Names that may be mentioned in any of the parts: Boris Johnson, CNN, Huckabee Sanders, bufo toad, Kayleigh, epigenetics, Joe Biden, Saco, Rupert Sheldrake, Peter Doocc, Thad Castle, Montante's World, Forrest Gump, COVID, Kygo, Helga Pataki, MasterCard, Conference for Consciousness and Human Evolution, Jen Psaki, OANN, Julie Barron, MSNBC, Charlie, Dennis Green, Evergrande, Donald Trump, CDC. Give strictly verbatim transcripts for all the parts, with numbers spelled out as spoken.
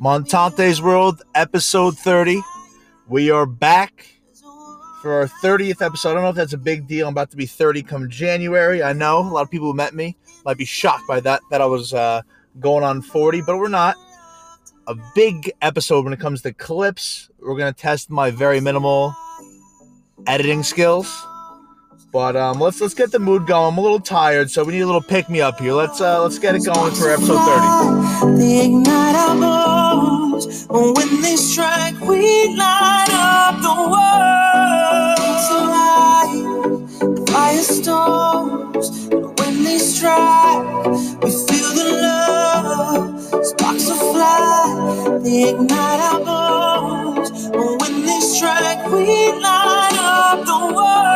Montante's World, episode thirty. We are back for our thirtieth episode. I don't know if that's a big deal. I'm about to be thirty come January. I know a lot of people who met me might be shocked by that, that I was uh, going on forty, but we're not. A big episode when it comes to clips. We're going to test my very minimal editing skills. But um, let's let's get the mood going. I'm a little tired, so we need a little pick me up here. Let's uh, let's get it going for episode thirty. They ignite our bones. When they strike, we light up the world. It's alive. The fire storms. When they strike, we feel the love. Sparks will fly. They ignite our bones. When they strike, we light up the world.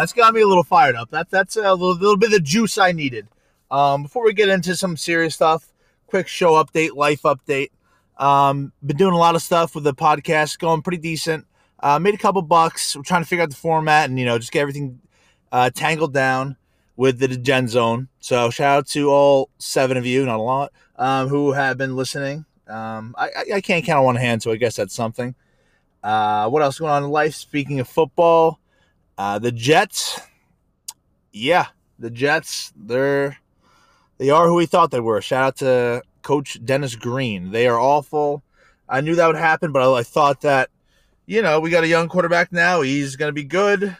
That's got me a little fired up. That, that's a little, little bit of the juice I needed. Um, before we get into some serious stuff, quick show update, life update. Um, been doing a lot of stuff with the podcast, going pretty decent. Uh, made a couple bucks. We're trying to figure out the format and, you know, just get everything uh, tangled down with the Gen Zone. So shout out to all seven of you, not a lot, um, who have been listening. Um, I, I, I can't count on one hand, so I guess that's something. Uh, what else going on in life? Speaking of football. Uh, the Jets, yeah, the Jets, they're, they are who we thought they were. Shout out to Coach Dennis Green. They are awful. I knew that would happen, but I, I thought that, you know, we got a young quarterback now. He's going to be good.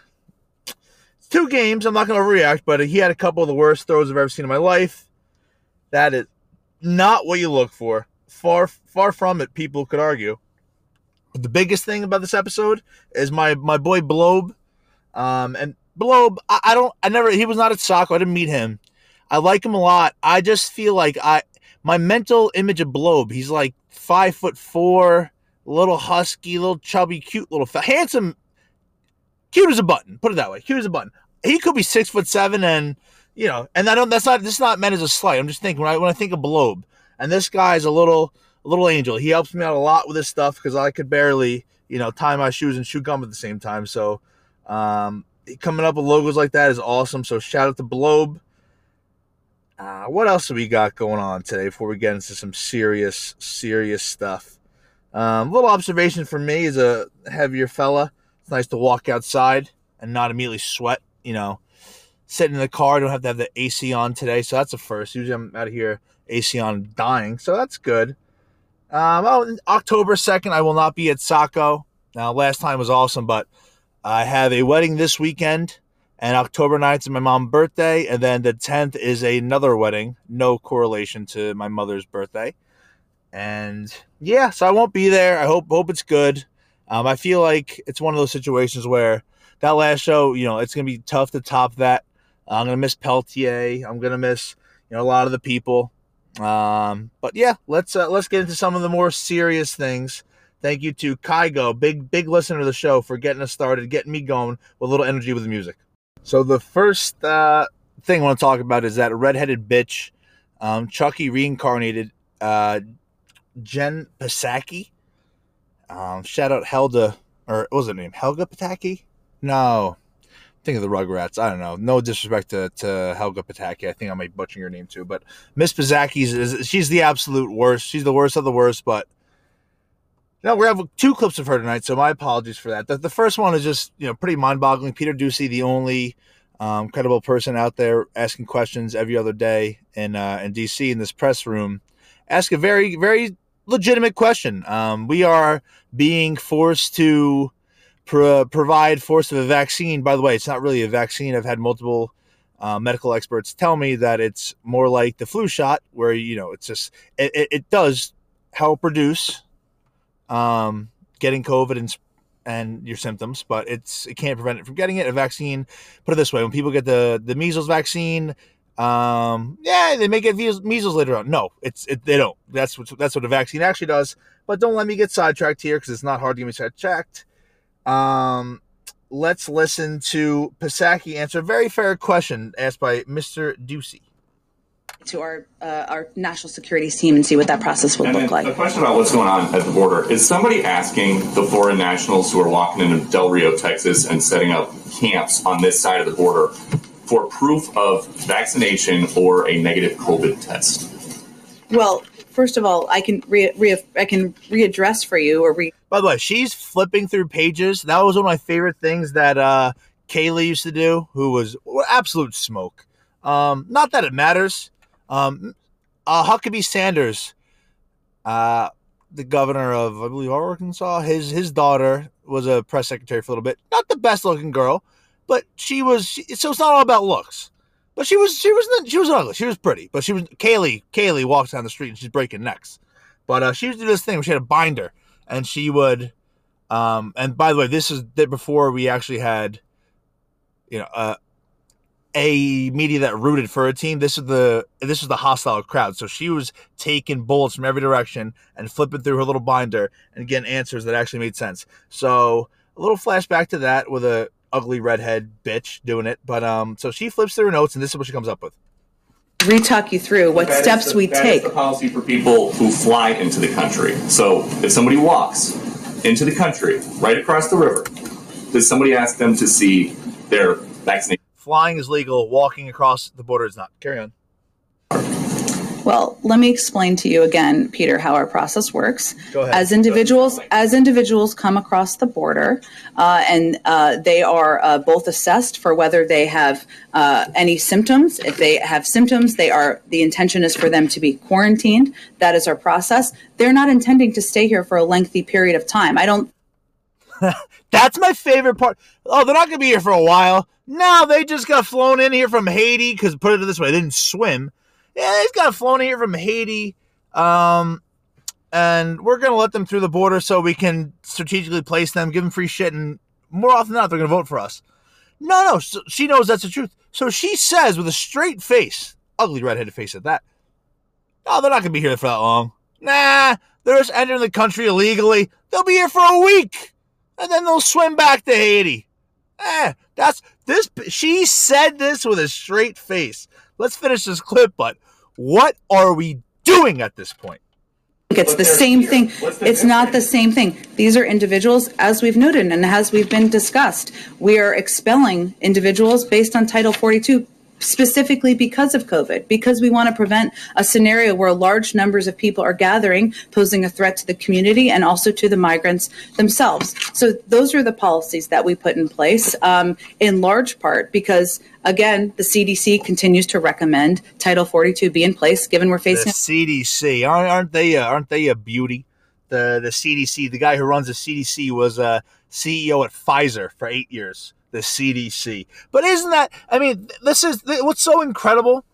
It's two games. I'm not going to overreact, but he had a couple of the worst throws I've ever seen in my life. That is not what you look for. Far, far from it, people could argue. But the biggest thing about this episode is my, my boy Blobe. Um, and Blobe, I, I don't, I never, he was not at Saco. I didn't meet him. I like him a lot. I just feel like I, my mental image of Blobe, he's like five foot four, little husky, little chubby, cute, little fat, handsome, cute as a button. Put it that way. Cute as a button. He could be six foot seven. And, you know, and I don't, that's not, this is not meant as a slight. I'm just thinking when I, when I think of Blobe, and this guy's a little, a little angel. He helps me out a lot with this stuff because I could barely, you know, tie my shoes and chew gum at the same time. So, Um, coming up with logos like that is awesome. So shout out to Blobe. Uh, what else have we got going on today before we get into some serious, serious stuff? Um, little observation for me as a heavier fella. It's nice to walk outside and not immediately sweat, you know, sitting in the car. I don't have to have the A C on today. So that's a first. Usually I'm out of here, A C on, dying. So that's good. Um, oh, October second, I will not be at Saco. Now, last time was awesome, but I have a wedding this weekend, and October ninth is my mom's birthday, and then the tenth is another wedding. No correlation to my mother's birthday. And, yeah, so I won't be there. I hope hope it's good. Um, I feel like it's one of those situations where that last show, you know, it's going to be tough to top that. I'm going to miss Peltier. I'm going to miss, you know, a lot of the people. Um, but, yeah, let's uh, let's get into some of the more serious things. Thank you to Kygo, big, big listener to the show, for getting us started, getting me going with a little energy with the music. So the first uh, thing I want to talk about is that redheaded bitch, um, Chucky reincarnated, uh, Jen Psaki. Um, shout out Helga, or what was her name? Helga Pataki? No. Think of the Rugrats. I don't know. No disrespect to, to Helga Pataki. I think I might butcher your name too. But Miss Psaki, she's the absolute worst. She's the worst of the worst, but... No, we have two clips of her tonight, so my apologies for that. The, the first one is just, you know, pretty mind-boggling. Peter Doocc, the only um, credible person out there asking questions every other day in uh, in D C in this press room, asked a very, very legitimate question. Um, we are being forced to pro- provide force of a vaccine. By the way, it's not really a vaccine. I've had multiple uh, medical experts tell me that it's more like the flu shot, where, you know, it's just it, it, it does help reduce Um, getting COVID and and your symptoms, but it's it can't prevent it from getting it. A vaccine, put it this way: when people get the the measles vaccine, um, yeah, they may get measles later on. No, it's it, they don't. That's what that's what a vaccine actually does. But don't let me get sidetracked here because it's not hard to get me sidetracked. Um, let's listen to Psaki answer a very fair question asked by Mister Doocc. To our uh, our national security team and see what that process will and look like. A question about what's going on at the border. Is somebody asking the foreign nationals who are walking into Del Rio, Texas and setting up camps on this side of the border for proof of vaccination or a negative COVID test? Well, first of all, I can re, re I can readdress for you or re. By the way, she's flipping through pages. That was one of my favorite things that uh, Kayleigh used to do, who was absolute smoke. Um, not that it matters. Um, uh, Huckabee Sanders, uh, the governor of, I believe, Arkansas, his his daughter was a press secretary for a little bit. Not the best looking girl, but she was. She, so it's not all about looks, but she was she was she was ugly. She was pretty, but she was Kayleigh. Kayleigh walks down the street and she's breaking necks. But uh, she used to do this thing where she had a binder and she would. Um, and by the way, this is before we actually had, you know, uh. a media that rooted for a team. This is the this is the hostile crowd. So she was taking bullets from every direction and flipping through her little binder and getting answers that actually made sense. So a little flashback to that with a ugly redhead bitch doing it. But um, so she flips through her notes and this is what she comes up with. Re-talk you through what that steps the, we that take. That is the policy for people who fly into the country. So if somebody walks into the country right across the river, does somebody ask them to see their vaccination? Flying is legal. Walking across the border is not. Carry on. Well, let me explain to you again, Peter, how our process works. Go ahead. As individuals, as individuals come across the border, uh, and uh, they are uh, both assessed for whether they have uh, any symptoms. If they have symptoms, they are the intention is for them to be quarantined. That is our process. They're not intending to stay here for a lengthy period of time. I don't. That's my favorite part. Oh, they're not going to be here for a while. No, they just got flown in here from Haiti, because put it this way, they didn't swim. Yeah, they just got flown in here from Haiti, um, and we're going to let them through the border so we can strategically place them, give them free shit, and more often than not, they're going to vote for us. No, no, so she knows that's the truth. So she says with a straight face, ugly redheaded face at that, oh, they're not going to be here for that long. Nah, they're just entering the country illegally. They'll be here for a week. And then they'll swim back to Haiti. Eh, that's this. She said this with a straight face. Let's finish this clip, but what are we doing at this point? It's the same thing. It's not the same thing. These are individuals, as we've noted and as we've been discussed. We are expelling individuals based on Title forty-two. Specifically because of COVID, because we want to prevent a scenario where large numbers of people are gathering, posing a threat to the community and also to the migrants themselves. So those are the policies that we put in place, um, in large part because, again, the C D C continues to recommend Title forty-two be in place, given we're facing the C D C. Aren't they? Uh, aren't they a beauty? The the C D C, the guy who runs the C D C was a C E O at Pfizer for eight years. The C D C. But isn't that, I mean, this is what's so incredible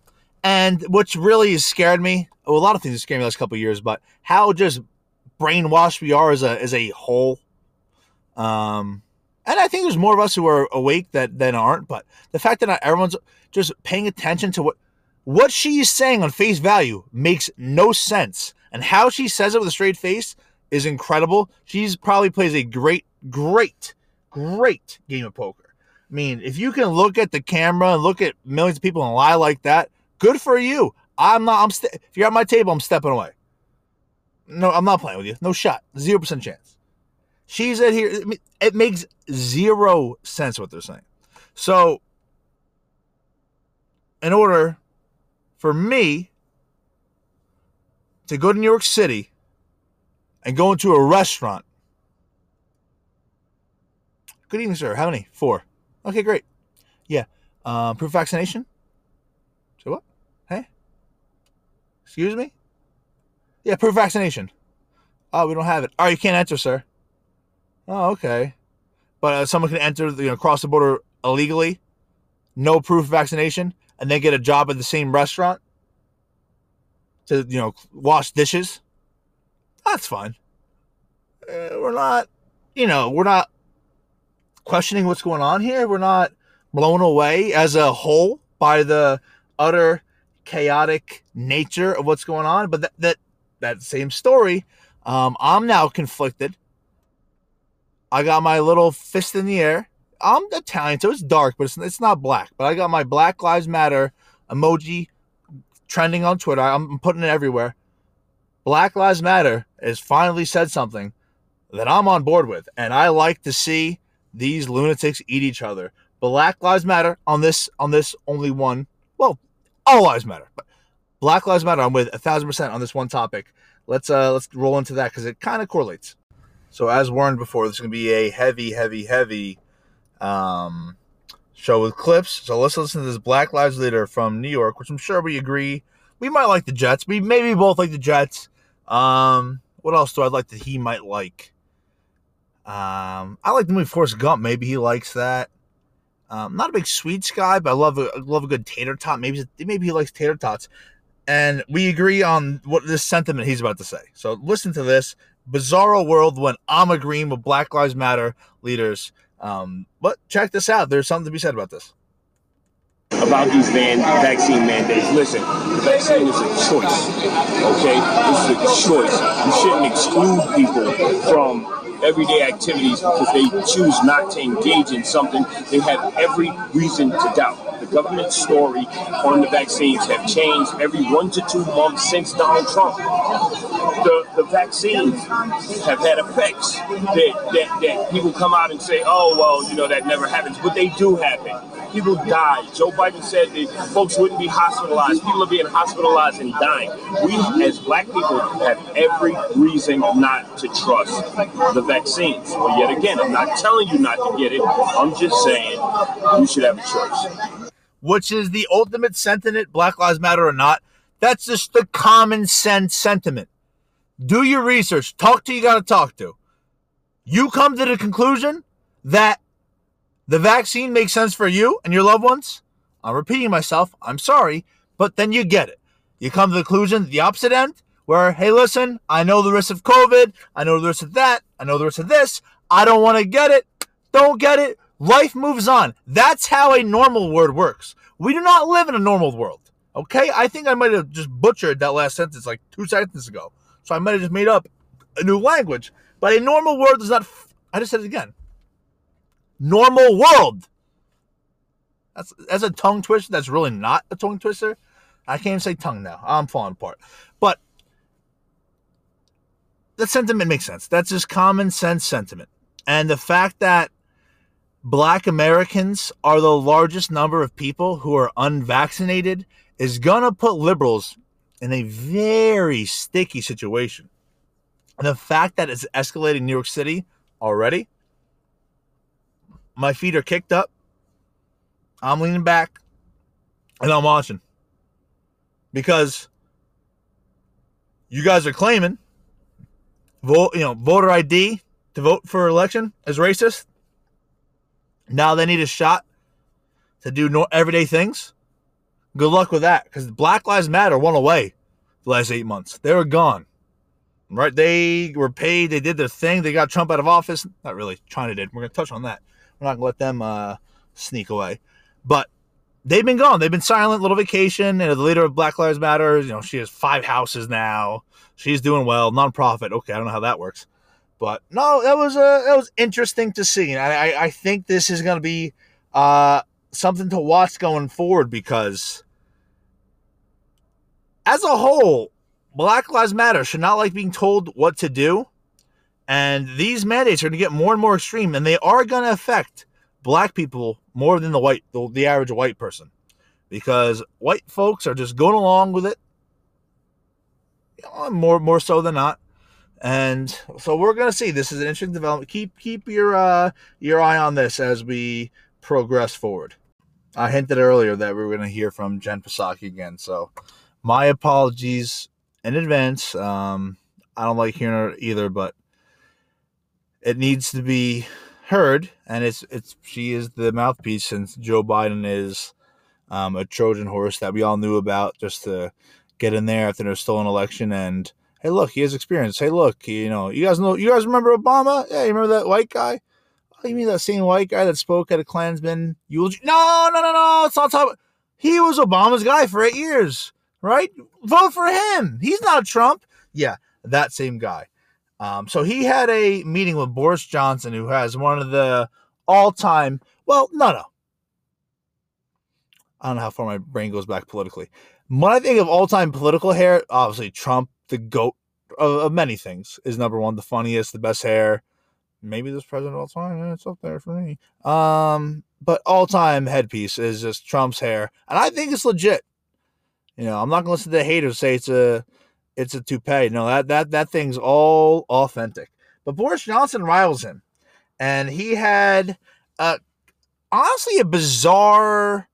and what's really has scared me. Well, a lot of things have scared me the last couple of years, but how just brainwashed we are as a, as a whole. Um, and I think there's more of us who are awake that than aren't, but the fact that not everyone's just paying attention to what, what she's saying on face value makes no sense. And how she says it with a straight face is incredible. She's probably plays a great, great, great game of poker. I mean, if you can look at the camera and look at millions of people and lie like that, good for you. I'm not, I'm st- if you're at my table, I'm stepping away. No, I'm not playing with you. No shot. Zero percent chance. She's at here. It makes zero sense what they're saying. So, in order for me to go to New York City and go into a restaurant, good evening, sir. How many? Four. Okay, great. Yeah. Uh, proof of vaccination? So what? Hey? Excuse me? Yeah, proof of vaccination. Oh, we don't have it. All right, you can't enter, sir. Oh, okay. But uh, someone can enter, you know, cross the border illegally, no proof of vaccination, and they get a job at the same restaurant to, you know, wash dishes. That's fine. Uh, we're not, you know, we're not questioning what's going on here. We're not blown away as a whole by the utter chaotic nature of what's going on. But that that, that same story, um, I'm now conflicted. I got my little fist in the air I'm Italian, so it's dark, but it's, it's not black. But I got my Black Lives Matter emoji trending on Twitter. I'm putting it everywhere. Black Lives Matter has finally said something that I'm on board with, and I like to see these lunatics eat each other. Black Lives Matter on this, on this only one. Well, all lives matter, but Black Lives Matter, I'm with a thousand percent on this one topic. Let's uh, let's roll into that because it kind of correlates. So as warned before, this is going to be a heavy, heavy, heavy um, show with clips. So let's listen to this Black Lives leader from New York, which I'm sure we agree. We might like the Jets. We maybe both like the Jets. Um, what else do I like that he might like? Um, I like the movie Forrest Gump. Maybe he likes that. Um, not a big sweets guy, but I love a, love a good tater tot. Maybe maybe he likes tater tots. And we agree on what this sentiment he's about to say. So listen to this bizarro world when I'm agreeing with Black Lives Matter leaders. Um, but check this out. There's something to be said about this. About these van vaccine mandates. Listen, the vaccine is a choice. Okay? This is a choice. You shouldn't exclude people from everyday activities because they choose not to engage in something they have every reason to doubt. The government story on the vaccines have changed every one to two months since Donald Trump. The the vaccines have had effects that, that, that people come out and say, oh, well, you know, that never happens. But they do happen. People die. Joe Biden said that folks wouldn't be hospitalized. People are being hospitalized and dying. We as black people have every reason not to trust the vaccines. But yet again, I'm not telling you not to get it. I'm just saying you should have a choice. Which is the ultimate sentiment, Black Lives Matter or not. That's just the common sense sentiment. Do your research. Talk to you got to talk to. You come to the conclusion that the vaccine makes sense for you and your loved ones. I'm repeating myself. I'm sorry. But then you get it. You come to the conclusion, the opposite end, where, hey, listen, I know the risk of COVID. I know the risk of that. I know the risk of this. I don't want to get it. Don't get it. Life moves on. That's how a normal world works. We do not live in a normal world. Okay? I think I might have just butchered that last sentence like two seconds ago. So I might have just made up a new language. But a normal world does not... F- I just said it again. Normal world. That's that's a tongue twister. That's really not a tongue twister. I can't even say tongue now. I'm falling apart. But that sentiment makes sense. That's just common sense sentiment. And the fact that Black Americans are the largest number of people who are unvaccinated is going to put liberals in a very sticky situation. And the fact that it's escalating in New York City already... My feet are kicked up, I'm leaning back, and I'm watching. Because you guys are claiming vote, you know, voter I D to vote for election is racist. Now they need a shot to do no everyday things. Good luck with that, because Black Lives Matter went away the last eight months. They were gone. Right? They were paid, they did their thing, they got Trump out of office. Not really, China did. We're going to touch on that. We're not going to let them uh, sneak away. But they've been gone. They've been silent, little vacation. And the leader of Black Lives Matter, you know, she has five houses now. She's doing well. Nonprofit. Okay, I don't know how that works. But no, that was uh, that was interesting to see. And I, I think this is going to be uh, something to watch going forward because as a whole, Black Lives Matter should not like being told what to do. And these mandates are going to get more and more extreme, and they are going to affect black people more than the white, the, the average white person, because white folks are just going along with it, you know, more more so than not. And so we're going to see. This is an interesting development. Keep keep your uh, your eye on this as we progress forward. I hinted earlier that we were going to hear from Jen Psaki again, so my apologies in advance. Um, I don't like hearing her either, but it needs to be heard, and it's it's she is the mouthpiece since Joe Biden is um, a Trojan horse that we all knew about just to get in there after there's still an election. And hey, look, he has experience. Hey, look, you know, you guys know, you guys remember Obama? Yeah, you remember that white guy? Oh, you mean that same white guy that spoke at a Klansman eulogy? No, no, no, no. It's not talking. He was Obama's guy for eight years, right? Vote for him. He's not Trump. Yeah, that same guy. Um, so he had a meeting with Boris Johnson, who has one of the all-time, well, no, no. I don't know how far my brain goes back politically. When I think of all-time political hair, obviously Trump, the GOAT of, of many things, is number one, the funniest, the best hair. Maybe this president of all time, it's up there for me. Um, but all-time headpiece is just Trump's hair, and I think it's legit. You know, I'm not gonna listen to the haters say it's a, it's a toupee. No, that that that thing's all authentic. But Boris Johnson rivals him, and he had a honestly a bizarre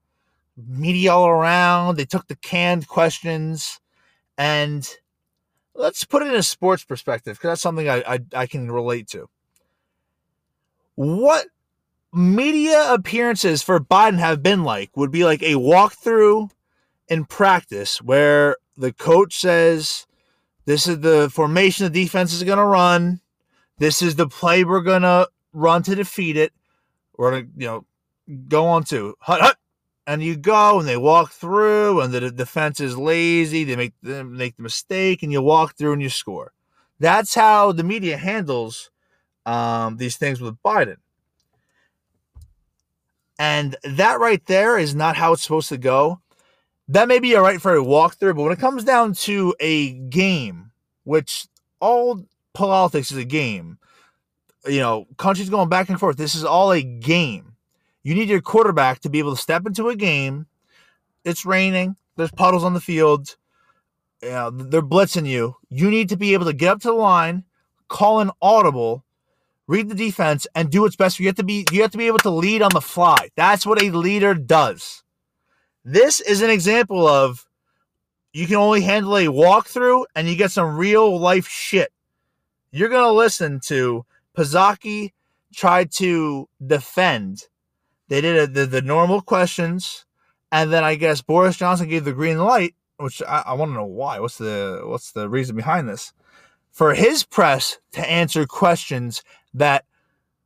media all around. They took the canned questions, and let's put it in a sports perspective because that's something I, I I can relate to. What media appearances for Biden have been like would be like a walkthrough in practice where the coach says, this is the formation the defense is going to run. This is the play we're going to run to defeat it. We're going to, you know, go on to hut, hut. And you go and they walk through and the defense is lazy. They make, they make the mistake and you walk through and you score. That's how the media handles um, these things with Biden. And that right there is not how it's supposed to go. That may be all right for a walkthrough, but when it comes down to a game, which all politics is a game, you know, countries going back and forth, this is all a game. You need your quarterback to be able to step into a game. It's raining. There's puddles on the field. You know, they're blitzing you. You need to be able to get up to the line, call an audible, read the defense, and do what's best. You have to be, you have to be able to lead on the fly. That's what a leader does. This is an example of you can only handle a walkthrough and you get some real life shit. You're going to listen to Psaki try to defend. They did a, the, the normal questions. And then I guess Boris Johnson gave the green light, which I, I want to know why. What's the, what's the reason behind this? For his press to answer questions that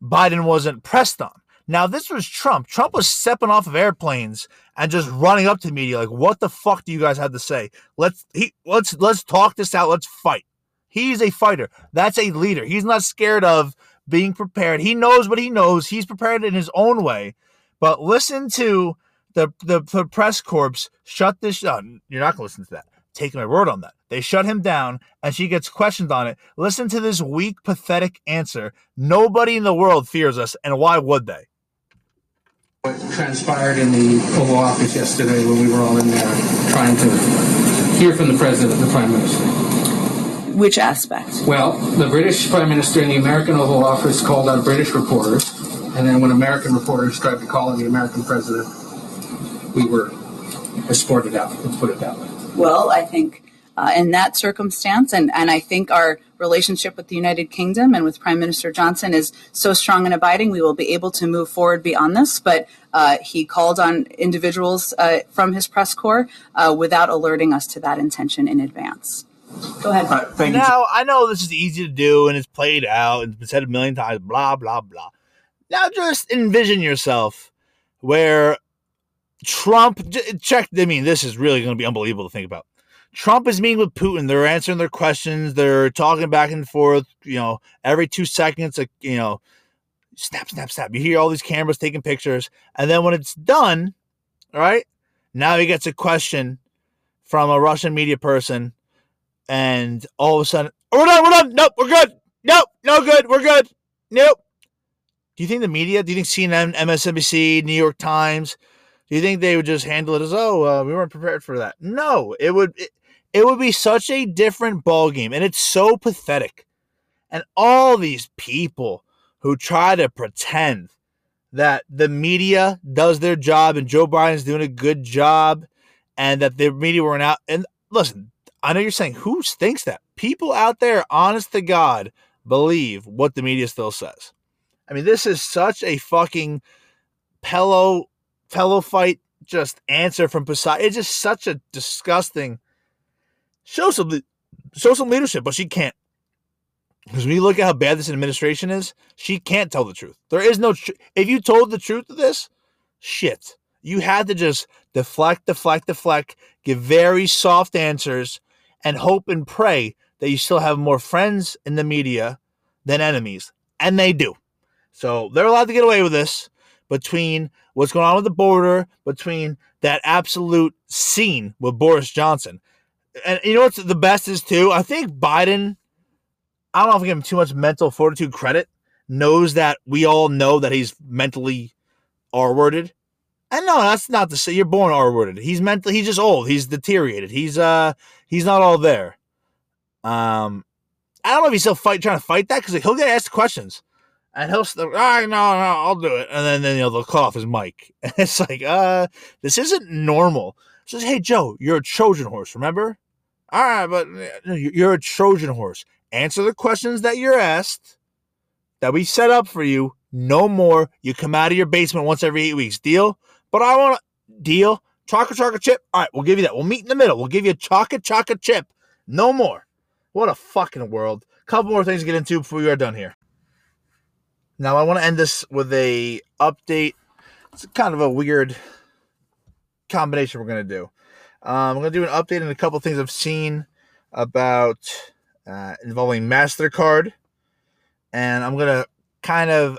Biden wasn't pressed on. Now, this was Trump. Trump was stepping off of airplanes and just running up to media like, what the fuck do you guys have to say? Let's he let's let's talk this out. Let's fight. He's a fighter. That's a leader. He's not scared of being prepared. He knows what he knows. He's prepared in his own way. But listen to the, the, the press corps. Shut this down. You're not going to listen to that. Take my word on that. They shut him down, and she gets questioned on it. Listen to this weak, pathetic answer. Nobody in the world fears us, and why would they? What transpired in the Oval Office yesterday when we were all in there trying to hear from the President and the Prime Minister. Which aspect? Well, the British Prime Minister in the American Oval Office called out British reporters, and then when American reporters tried to call on the American President, we were escorted out, let's put it that way. Well, I think uh, in that circumstance, and, and I think our relationship with the United Kingdom and with Prime Minister Johnson is so strong and abiding, we will be able to move forward beyond this. But uh, he called on individuals uh, from his press corps uh, without alerting us to that intention in advance. Go ahead. Uh, thank you. Now, I know this is easy to do and it's played out and it's been said a million times, blah, blah, blah. Now just envision yourself where Trump, check, I mean, this is really going to be unbelievable to think about. Trump is meeting with Putin. They're answering their questions. They're talking back and forth, you know, every two seconds, like, you know, snap, snap, snap. You hear all these cameras taking pictures. And then when it's done, all right, now he gets a question from a Russian media person. And all of a sudden, oh, we're done, we're done. Nope, we're good. Nope, no good. We're good. Nope. Do you think the media, do you think C N N, M S N B C, New York Times, do you think they would just handle it as, oh, uh, we weren't prepared for that? No, it would it, it would be such a different ballgame, and it's so pathetic. And all these people who try to pretend that the media does their job and Joe Biden's doing a good job and that the media weren't out. And listen, I know you're saying, who thinks that? People out there, honest to God, believe what the media still says. I mean, this is such a fucking pillow... Fellow fight, just answer from Psaki. It's just such a disgusting. Show some, show some leadership, but she can't. Because when you look at how bad this administration is, she can't tell the truth. There is no. Tr- if you told the truth of this, shit, you had to just deflect, deflect, deflect, give very soft answers, and hope and pray that you still have more friends in the media than enemies, and they do. So they're allowed to get away with this between what's going on with the border, between that absolute scene with Boris Johnson. And you know what's the best is, too? I think Biden, I don't know if I give him too much mental fortitude credit, knows that we all know that he's mentally R-worded. And no, that's not to say you're born R-worded. He's mentally, he's just old. He's deteriorated. He's uh, he's not all there. Um, I don't know if he's still fight trying to fight that, because he'll get asked questions, and he'll all right, no, no, I'll do it, and then then you know they'll cut off his mic, and it's like, uh, this isn't normal. It's just, hey Joe, you're a Trojan horse, remember? All right, but you're a Trojan horse. Answer the questions that you're asked, that we set up for you. No more. You come out of your basement once every eight weeks. Deal? But I want to deal. Chocolate, chocolate chip. All right, we'll give you that. We'll meet in the middle. We'll give you a chocolate, chocolate chip. No more. What a fucking world. Couple more things to get into before we are done here. Now, I want to end this with a update. It's kind of a weird combination we're going to do. Um, I'm going to do an update on a couple things I've seen about uh, involving MasterCard. And I'm going to kind of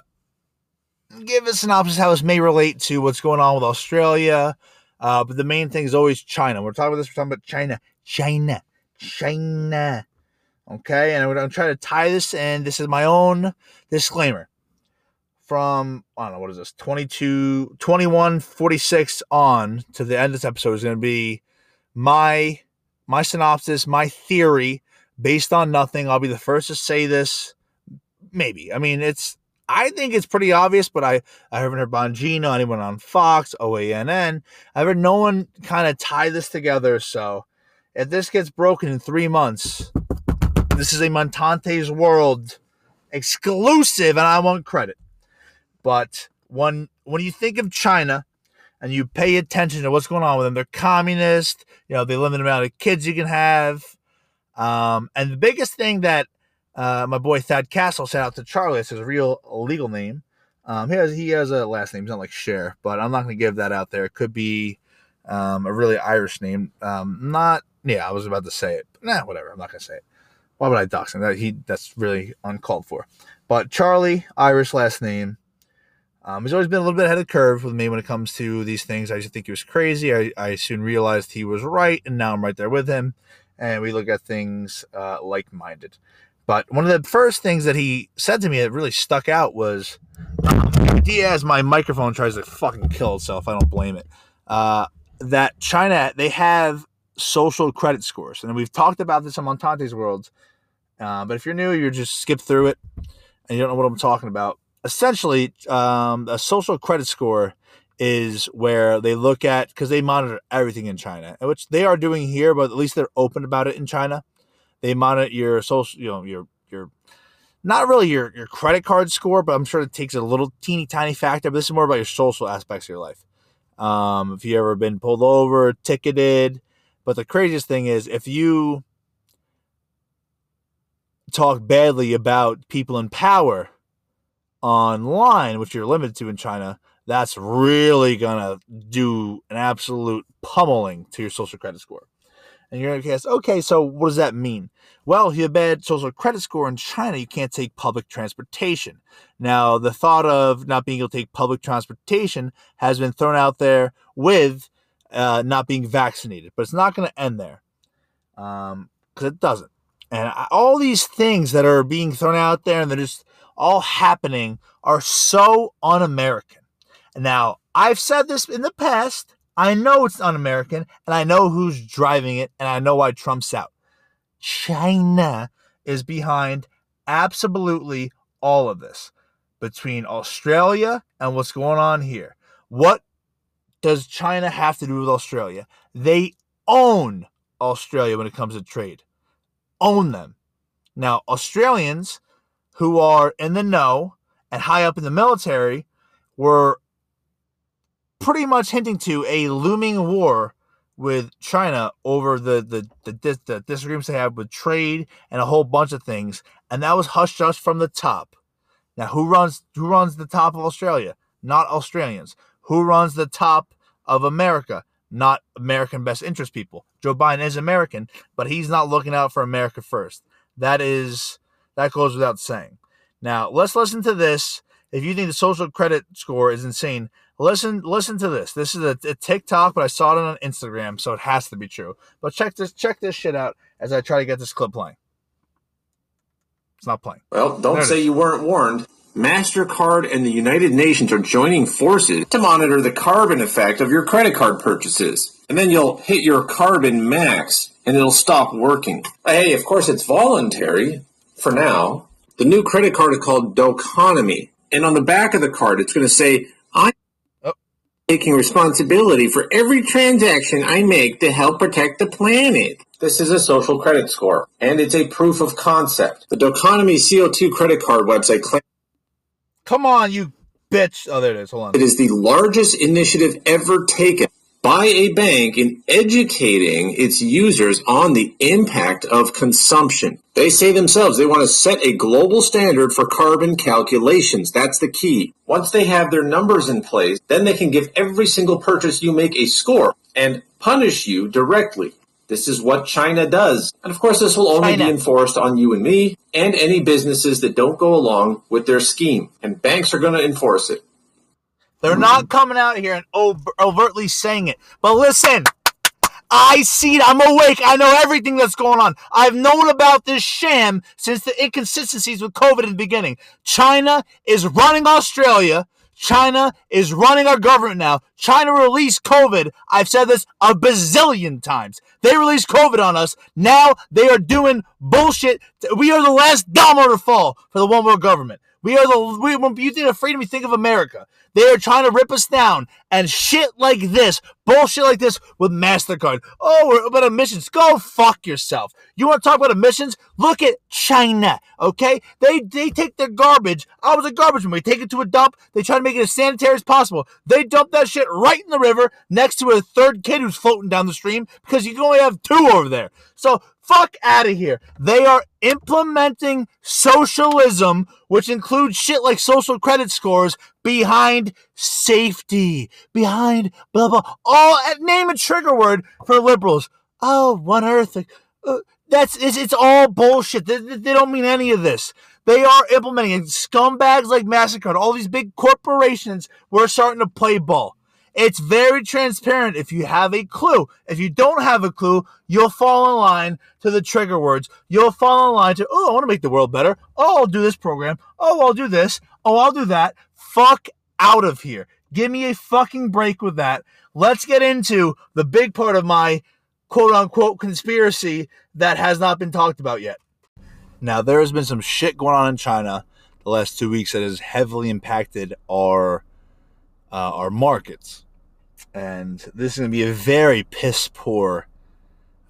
give a synopsis how this may relate to what's going on with Australia. Uh, but the main thing is always China. We're talking about this. We're talking about China. China. China. Okay? And I'm going to try to tie this in. This is my own disclaimer. From, I don't know, what is this? twenty-two, twenty-one forty-six on to the end of this episode is going to be my, my synopsis, my theory, based on nothing. I'll be the first to say this. Maybe. I mean, it's... I think it's pretty obvious, but I, I haven't heard Bongino, anyone on Fox, O A N N. I've heard no one kind of tie this together. So if this gets broken in three months, this is a Montante's World exclusive, and I want credit. But when, when you think of China and you pay attention to what's going on with them, they're communist. You know, they limit the amount of kids you can have. Um, and the biggest thing that Uh, my boy Thad Castle sent out to Charlie. That's his real legal name. Um, he has he has a last name. He's not like Cher, but I'm not going to give that out there. It could be um, a really Irish name. Um, not yeah. I was about to say it. But nah, whatever. I'm not going to say it. Why would I dox him? That he that's really uncalled for. But Charlie, Irish last name. Um, he's always been a little bit ahead of the curve with me when it comes to these things. I used to think he was crazy. I I soon realized he was right, and now I'm right there with him, and we look at things uh, like-minded. But one of the first things that he said to me that really stuck out was, Diaz, my microphone tries to fucking kill itself. I don't blame it. Uh, that China, they have social credit scores. And we've talked about this on Montante's World. Uh, but if you're new, you just skip through it and you don't know what I'm talking about. Essentially, um, a social credit score is where they look at, because they monitor everything in China, which they are doing here, but at least they're open about it in China. They monitor your social, you know, your, your, not really your, your credit card score, but I'm sure it takes a little teeny tiny factor, but this is more about your social aspects of your life. Um, if you've ever been pulled over, ticketed, but the craziest thing is if you talk badly about people in power online, which you're limited to in China, that's really going to do an absolute pummeling to your social credit score. And you're going to ask, okay, so what does that mean? Well, if you have a bad social credit score in China, you can't take public transportation. Now, the thought of not being able to take public transportation has been thrown out there with uh, not being vaccinated. But it's not going to end there, because um, it doesn't. And I, all these things that are being thrown out there and they're just all happening are so un-American. Now, I've said this in the past. I know it's un-American, and I know who's driving it, and I know why Trump's out. China is behind absolutely all of this, between Australia and what's going on here. What does China have to do with Australia? They own Australia when it comes to trade. Own them. Now, Australians who are in the know and high up in the military were pretty much hinting to a looming war with China over the, the, the, dis- the disagreements they have with trade and a whole bunch of things. And that was hush hush from the top. Now, who runs who runs the top of Australia? Not Australians. Who runs the top of America? Not American best interest people. Joe Biden is American, but he's not looking out for America first. That is, that goes without saying. Now, let's listen to this If you think the social credit score is insane, listen listen to this. This is a, a TikTok, but I saw it on Instagram, so it has to be true. But check this check this shit out as I try to get this clip playing. It's not playing. Well, don't say you weren't warned. MasterCard and the United Nations are joining forces to monitor the carbon effect of your credit card purchases. And then you'll hit your carbon max, and it'll stop working. Hey, of course, it's voluntary for now. The new credit card is called Doconomy. And on the back of the card, it's going to say, I'm oh. taking responsibility for every transaction I make to help protect the planet. This is a social credit score, and it's a proof of concept. The Doconomy C O two credit card website claims... Come on, you bitch. Oh, there it is. Hold on. It is the largest initiative ever taken by a bank in educating its users on the impact of consumption. They say themselves they want to set a global standard for carbon calculations. That's the key. Once they have their numbers in place, then they can give every single purchase you make a score and punish you directly. This is what China does. And of course, this will only China. be enforced on you and me and any businesses that don't go along with their scheme. And banks are going to enforce it. They're not coming out here and over overtly saying it. But listen, I see it. I'm awake. I know everything that's going on. I've known about this sham since the inconsistencies with COVID in the beginning. China is running Australia. China is running our government now. China released COVID. I've said this a bazillion times. They released COVID on us. Now they are doing bullshit. We are the last domino to fall for the one world government. We are the, we, when you think of freedom, you think of America. They are trying to rip us down. And shit like this, bullshit like this with MasterCard. Oh, we're about emissions. Go fuck yourself. You want to talk about emissions? Look at China, okay? They they take their garbage. I was a garbage man. We take it to a dump. They try to make it as sanitary as possible. They dump that shit right in the river next to a third kid who's floating down the stream because you can only have two over there. So fuck out of here. They are implementing socialism, which includes shit like social credit scores, behind safety, behind blah, blah, all, name a trigger word for liberals. Oh, one earth. Uh, that's, it's, it's all bullshit. They, they don't mean any of this. They are implementing it. Scumbags like MasterCard, all these big corporations, we're starting to play ball. It's very transparent if you have a clue. If you don't have a clue, you'll fall in line to the trigger words. You'll fall in line to, oh, I want to make the world better. Oh, I'll do this program. Oh, I'll do this. Oh, I'll do that. Fuck out of here. Give me a fucking break with that. Let's get into the big part of my quote-unquote conspiracy that has not been talked about yet. Now, there has been some shit going on in China the last two weeks that has heavily impacted our, uh, our markets. And this is going to be a very piss-poor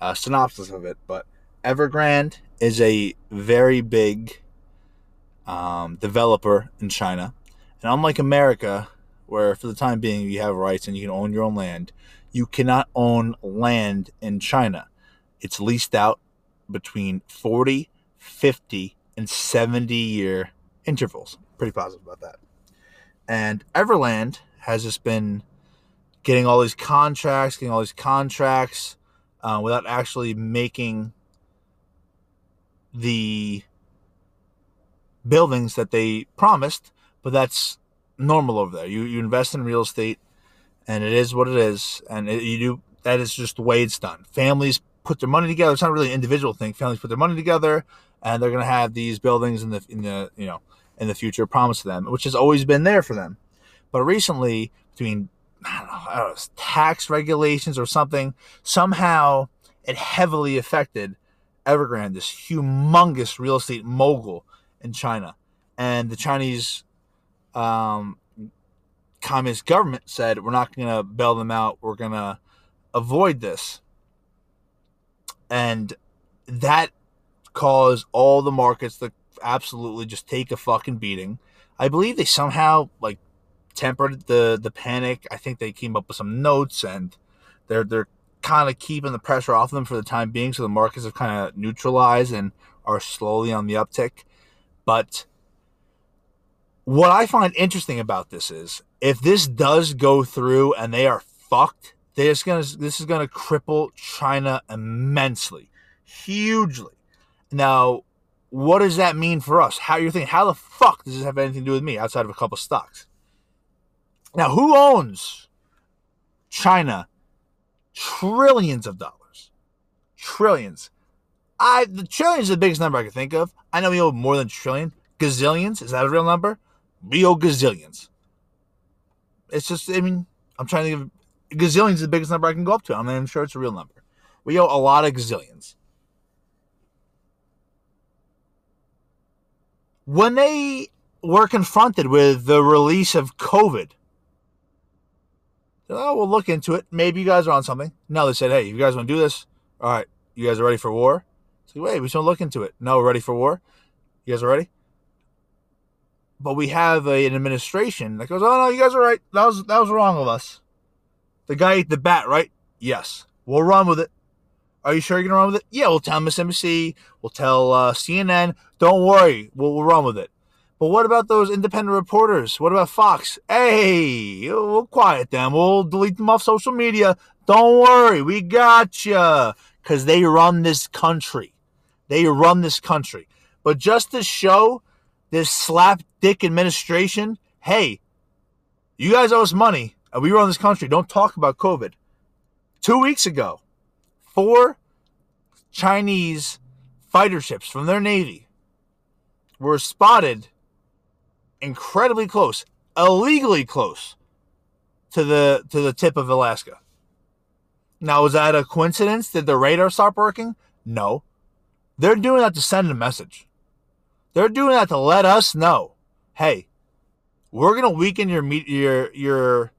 uh, synopsis of it. But Evergrande is a very big um, developer in China. And unlike America, where for the time being you have rights and you can own your own land, you cannot own land in China. It's leased out between forty, fifty, and seventy-year intervals. Pretty positive about that. And Evergrande has just been... Getting all these contracts, getting all these contracts uh, without actually making the buildings that they promised, but that's normal over there. You you invest in real estate, and it is what it is, and it, you do that is just the way it's done. Families put their money together. It's not really an individual thing. Families put their money together, and they're going to have these buildings in the in the you know in the future promised to them, which has always been there for them. But recently, between I don't know, I don't know, tax regulations or something, somehow it heavily affected Evergrande, this humongous real estate mogul in China. And the Chinese um, communist government said, we're not going to bail them out. We're going to avoid this. And that caused all the markets to absolutely just take a fucking beating. I believe they somehow, like, tempered the the panic. I think they came up with some notes, and they're they're kind of keeping the pressure off of them for the time being, so the markets have kind of neutralized and are slowly on the uptick. But what I find interesting about this is, if this does go through and they are fucked, they're just gonna this is gonna cripple China immensely, hugely. Now, what does that mean for us? How you're thinking, how the fuck does this have anything to do with me outside of a couple stocks? Now, who owns China? Trillions of dollars. Trillions. I the trillion is the biggest number I can think of. I know we owe more than a trillion. Gazillions? Is that a real number? We owe gazillions. It's just, I mean, I'm trying to give... Gazillions is the biggest number I can go up to. I mean, I'm sure it's a real number. We owe a lot of gazillions. When they were confronted with the release of COVID, they said, oh, we'll look into it. Maybe you guys are on something. No, they said, hey, you guys want to do this? All right, you guys are ready for war? So, wait, we just want to look into it. No, we're ready for war? You guys are ready? But we have a, an administration that goes, oh, no, you guys are right. That was that was wrong of us. The guy ate the bat, right? Yes. We'll run with it. Are you sure you're going to run with it? Yeah, we'll tell M S N B C. We'll tell uh, C N N. Don't worry. We'll, we'll run with it. But what about those independent reporters? What about Fox? Hey, we'll quiet them. We'll delete them off social media. Don't worry. We got you. Because they run this country. They run this country. But just to show this slap-dick administration, hey, you guys owe us money, and we run this country. Don't talk about COVID. Two weeks ago, four Chinese fighter ships from their Navy were spotted incredibly close, illegally close, to the, to the tip of Alaska. Now, was that a coincidence? Did the radar stop working? No. They're doing that to send a message. They're doing that to let us know, hey, we're going to weaken your your your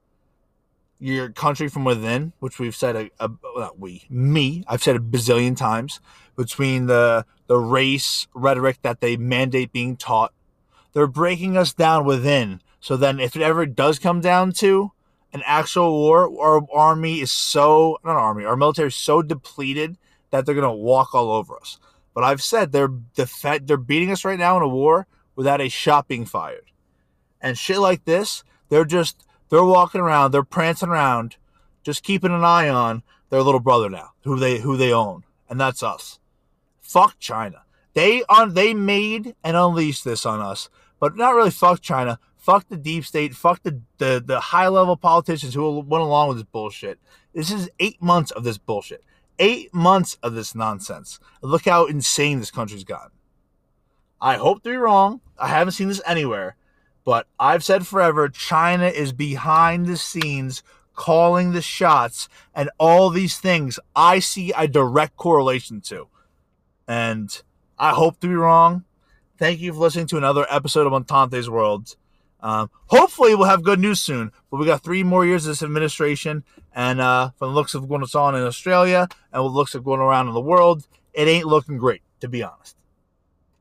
your country from within, which we've said, a, a, not we, me, I've said a bazillion times, between the, the race rhetoric that they mandate being taught. They're breaking us down within. So then if it ever does come down to an actual war, our army is so, not our army, our military is so depleted that they're going to walk all over us. But I've said they're def- they're beating us right now in a war without a shot being fired. And shit like this, they're just, they're walking around, they're prancing around, just keeping an eye on their little brother now, who they who they own. And that's us. Fuck China. They un- they made and unleashed this on us. But not really fuck China. Fuck the deep state. Fuck the, the, the high-level politicians who went along with this bullshit. This is eight months of this bullshit. Eight months of this nonsense. Look how insane this country's gotten. I hope to be wrong. I haven't seen this anywhere. But I've said forever, China is behind the scenes calling the shots. And all these things I see a direct correlation to. And I hope to be wrong. Thank you for listening to another episode of Montante's World. Um, hopefully we'll have good news soon, but we got three more years of this administration, and uh, from the looks of what's going on in Australia and what looks of going around in the world, it ain't looking great, to be honest.